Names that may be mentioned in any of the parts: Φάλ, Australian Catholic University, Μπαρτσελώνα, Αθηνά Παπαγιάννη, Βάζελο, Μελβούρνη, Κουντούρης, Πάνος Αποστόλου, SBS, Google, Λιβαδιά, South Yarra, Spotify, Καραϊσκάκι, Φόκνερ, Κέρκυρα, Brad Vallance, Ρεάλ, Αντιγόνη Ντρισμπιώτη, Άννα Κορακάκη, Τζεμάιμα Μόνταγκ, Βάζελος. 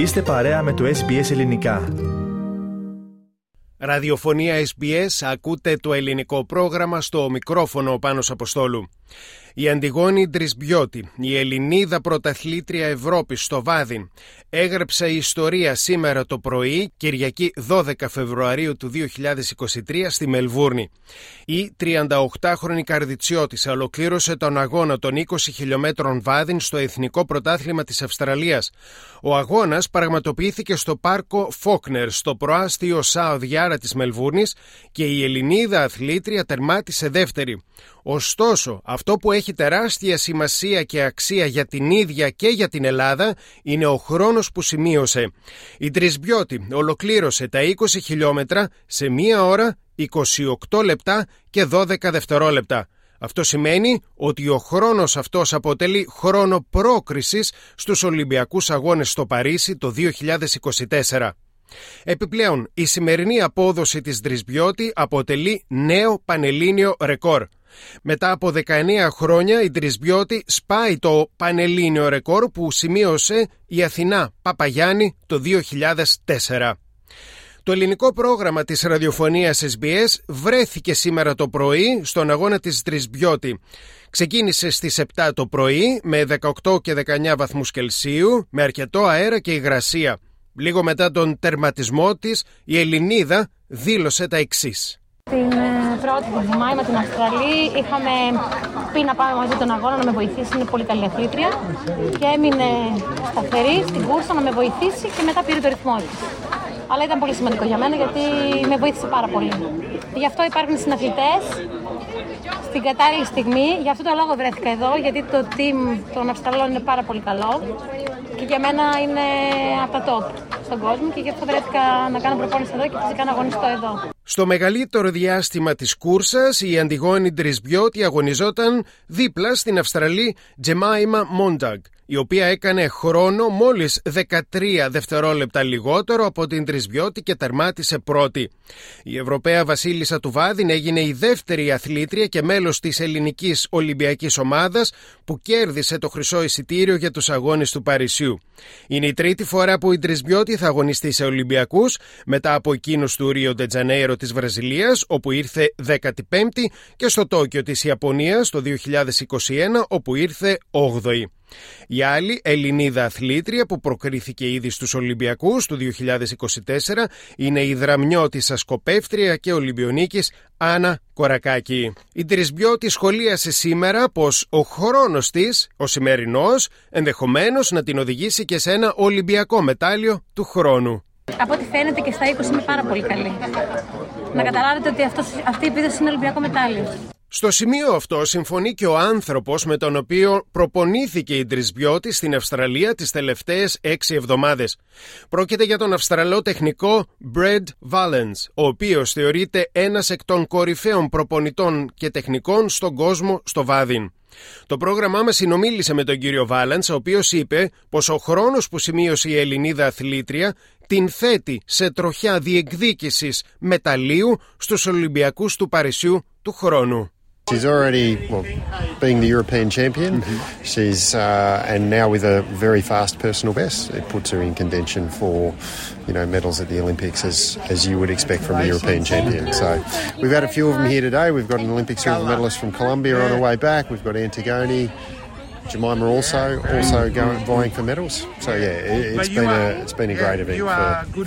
Είστε παρέα με το SBS Ελληνικά. Ραδιοφωνία SBS, ακούτε το ελληνικό πρόγραμμα, στο μικρόφωνο ο Πάνος Αποστόλου. Η Αντιγόνη Ντρισμπιώτη, η Ελληνίδα πρωταθλήτρια Ευρώπης στο βάδιν, έγραψε ιστορία σήμερα το πρωί, Κυριακή 12 Φεβρουαρίου του 2023, στη Μελβούρνη. Η 38χρονη καρδιτσιώτησα ολοκλήρωσε τον αγώνα των 20 χιλιόμετρων βάδιν στο Εθνικό Πρωτάθλημα της Αυστραλίας. Ο αγώνας πραγματοποιήθηκε στο πάρκο Φόκνερ, στο προάστιο South Yarra της Μελβούρνης, και η Ελληνίδα αθλήτρια τερμάτισε δεύτερη. Ωστόσο, αυτό που έχει τεράστια σημασία και αξία για την ίδια και για την Ελλάδα είναι ο χρόνος που σημείωσε. Η Ντρισμπιώτη ολοκλήρωσε τα 20 χιλιόμετρα σε 1 ώρα, 28 λεπτά και 12 δευτερόλεπτα. Αυτό σημαίνει ότι ο χρόνος αυτός αποτελεί χρόνο πρόκρισης στους Ολυμπιακούς Αγώνες στο Παρίσι το 2024. Επιπλέον, η σημερινή απόδοση της Ντρισμπιώτη αποτελεί νέο πανελλήνιο ρεκόρ. Μετά από 19 χρόνια η Ντρισμπιώτη σπάει το πανελλήνιο ρεκόρ που σημείωσε η Αθηνά Παπαγιάννη το 2004. Το ελληνικό πρόγραμμα της ραδιοφωνίας SBS βρέθηκε σήμερα το πρωί στον αγώνα της Ντρισμπιώτη. Ξεκίνησε στις 7 το πρωί με 18 και 19 βαθμούς Κελσίου, με αρκετό αέρα και υγρασία. Λίγο μετά τον τερματισμό της, η Ελληνίδα δήλωσε τα εξής. Την πρώτη τη Τζεμάιμα την Αυστραλή είχαμε πει να πάμε μαζί τον αγώνα να με βοηθήσει, είναι πολύ καλή αθλήτρια, και έμεινε σταθερή στην κούρσα να με βοηθήσει και μετά πήρε το ρυθμό της. Αλλά ήταν πολύ σημαντικό για μένα γιατί με βοήθησε πάρα πολύ. Γι' αυτό υπάρχουν συναθλητές στην κατάλληλη στιγμή, γι' αυτό το λόγο βρέθηκα εδώ, γιατί το team των Αυστραλών είναι πάρα πολύ καλό και για μένα είναι από τα top στον κόσμο, και γι' αυτό βρέθηκα να κάνω προπόνηση εδώ και φυσικά να αγωνιστώ εδώ. Στο μεγαλύτερο διάστημα της κούρσας, η Αντιγόνη Ντρισμπιώτη αγωνιζόταν δίπλα στην Αυστραλή Τζεμάιμα Μόνταγκ, η οποία έκανε χρόνο μόλις 13 δευτερόλεπτα λιγότερο από την Ντρισμπιώτη και τερμάτισε πρώτη. Η Ευρωπαία Βασίλισσα του Βάδιν έγινε η δεύτερη αθλήτρια και μέλος της ελληνικής Ολυμπιακής ομάδας που κέρδισε το χρυσό εισιτήριο για τους αγώνες του Παρισιού. Είναι η τρίτη φορά που η Ντρισμπιώτη θα αγωνιστεί σε Ολυμπιακούς, μετά από εκείνους του Ρίο ντε Τζανέιρο της Βραζιλίας, όπου ήρθε 15η, και στο Τόκιο της Ιαπωνίας το 2021, όπου ήρθε 8η. Η άλλη Ελληνίδα αθλήτρια που προκρίθηκε ήδη στους Ολυμπιακούς του 2024 είναι η δραμιώτισσα σκοπεύτρια και Ολυμπιονίκης Άννα Κορακάκη. Η Ντρισμπιώτη σχολίασε σήμερα πως ο χρόνος της, ο σημερινός, ενδεχομένως να την οδηγήσει και σε ένα Ολυμπιακό μετάλλιο του χρόνου. Από ό,τι φαίνεται και στα 20 είμαι πάρα πολύ καλή. Να καταλάβετε ότι αυτή η επίδοση είναι Ολυμπιακό μετάλλιο. Στο σημείο αυτό συμφωνεί και ο άνθρωπος με τον οποίο προπονήθηκε η Ντρισμπιώτη στην Αυστραλία τις τελευταίες 6 εβδομάδες. Πρόκειται για τον Αυστραλό τεχνικό Brad Vallance, ο οποίος θεωρείται ένας εκ των κορυφαίων προπονητών και τεχνικών στον κόσμο στο βάδιν. Το πρόγραμμά μας συνομίλησε με τον κύριο Vallance, ο οποίος είπε πως ο χρόνος που σημείωσε η Ελληνίδα αθλήτρια την θέτει σε τροχιά διεκδίκησης μεταλλίου στους Ολυμπιακούς του Παρισιού του χρόνου. She's already, being the European champion, she's and now with a very fast personal best, it puts her in contention for, medals at the Olympics, as you would expect from a European champion. So we've had a few of them here today. We've got an Olympic silver medalist from Colombia on her way back. We've got Antigone, Jemima also going vying for medals. So yeah, it's been a great event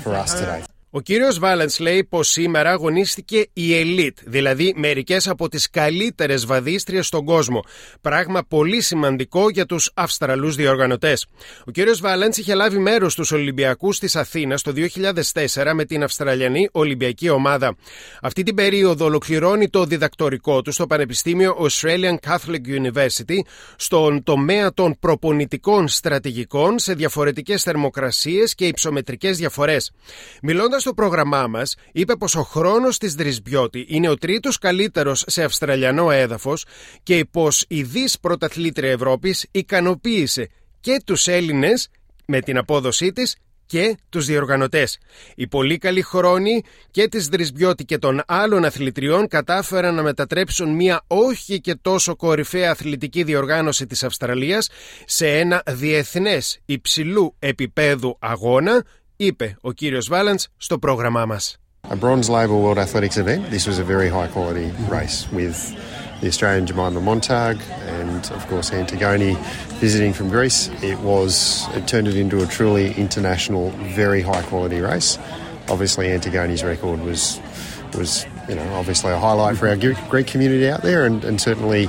for us today. Ο κύριος Vallance λέει πως σήμερα αγωνίστηκε η ελίτ, δηλαδή μερικές από τις καλύτερες βαδίστριες στον κόσμο. Πράγμα πολύ σημαντικό για τους Αυστραλούς διοργανωτές. Ο κύριος Vallance είχε λάβει μέρος στους Ολυμπιακούς της Αθήνας το 2004 με την Αυστραλιανή Ολυμπιακή ομάδα. Αυτή την περίοδο ολοκληρώνει το διδακτορικό του στο Πανεπιστήμιο Australian Catholic University, στον τομέα των προπονητικών στρατηγικών σε διαφορετικές θερμοκρασίες και υψομετρικές διαφορές. Μιλώντας στο πρόγραμμά μας, είπε πως ο χρόνος της Ντρισμπιώτη είναι ο τρίτος καλύτερος σε Αυστραλιανό έδαφος και πως η δις πρωταθλήτρια Ευρώπης ικανοποίησε και τους Έλληνες με την απόδοσή της και τους διοργανωτές. Οι πολύ καλοί χρόνοι και της Ντρισμπιώτη και των άλλων αθλητριών κατάφεραν να μετατρέψουν μια όχι και τόσο κορυφαία αθλητική διοργάνωση της Αυστραλίας σε ένα διεθνές υψηλού επίπεδου αγώνα, είπε ο κύριος Vallance στο πρόγραμμά μας. A bronze label World Athletics event. This was a very high quality race with the Australian Jemima Mόνταγκ and of course Antigone visiting from Greece. It turned it into a truly international, very high quality race. Obviously Antigone's record was obviously a highlight for our Greek community out there and certainly,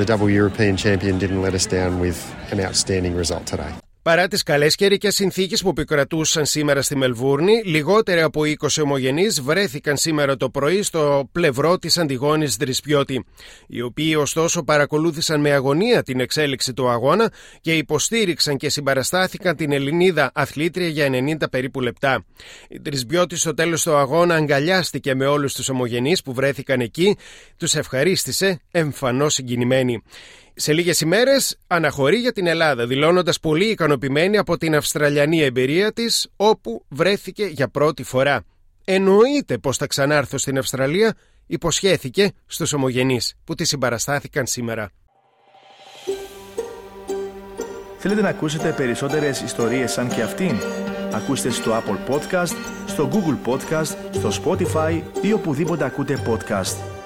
the double European champion didn't let us down with an outstanding result today. Παρά τις καλές καιρικές συνθήκες που επικρατούσαν σήμερα στη Μελβούρνη, λιγότεροι από 20 ομογενείς βρέθηκαν σήμερα το πρωί στο πλευρό της Αντιγόνης Ντρισμπιώτη, οι οποίοι ωστόσο παρακολούθησαν με αγωνία την εξέλιξη του αγώνα και υποστήριξαν και συμπαραστάθηκαν την Ελληνίδα αθλήτρια για 90 περίπου λεπτά. Η Ντρισμπιώτη στο τέλος του αγώνα αγκαλιάστηκε με όλους τους ομογενείς που βρέθηκαν εκεί, τους ευχαρίστησε εμφανώς συγκινημένη. Σε λίγες ημέρες αναχωρεί για την Ελλάδα, δηλώνοντας πολύ ικανοποιημένη από την Αυστραλιανή εμπειρία της, όπου βρέθηκε για πρώτη φορά. Εννοείται πως θα ξανάρθω στην Αυστραλία, υποσχέθηκε στους ομογενείς που τη συμπαραστάθηκαν σήμερα. Θέλετε να ακούσετε περισσότερες ιστορίες σαν και αυτήν? Ακούστε στο Apple Podcast, στο Google Podcast, στο Spotify ή οπουδήποτε ακούτε podcast.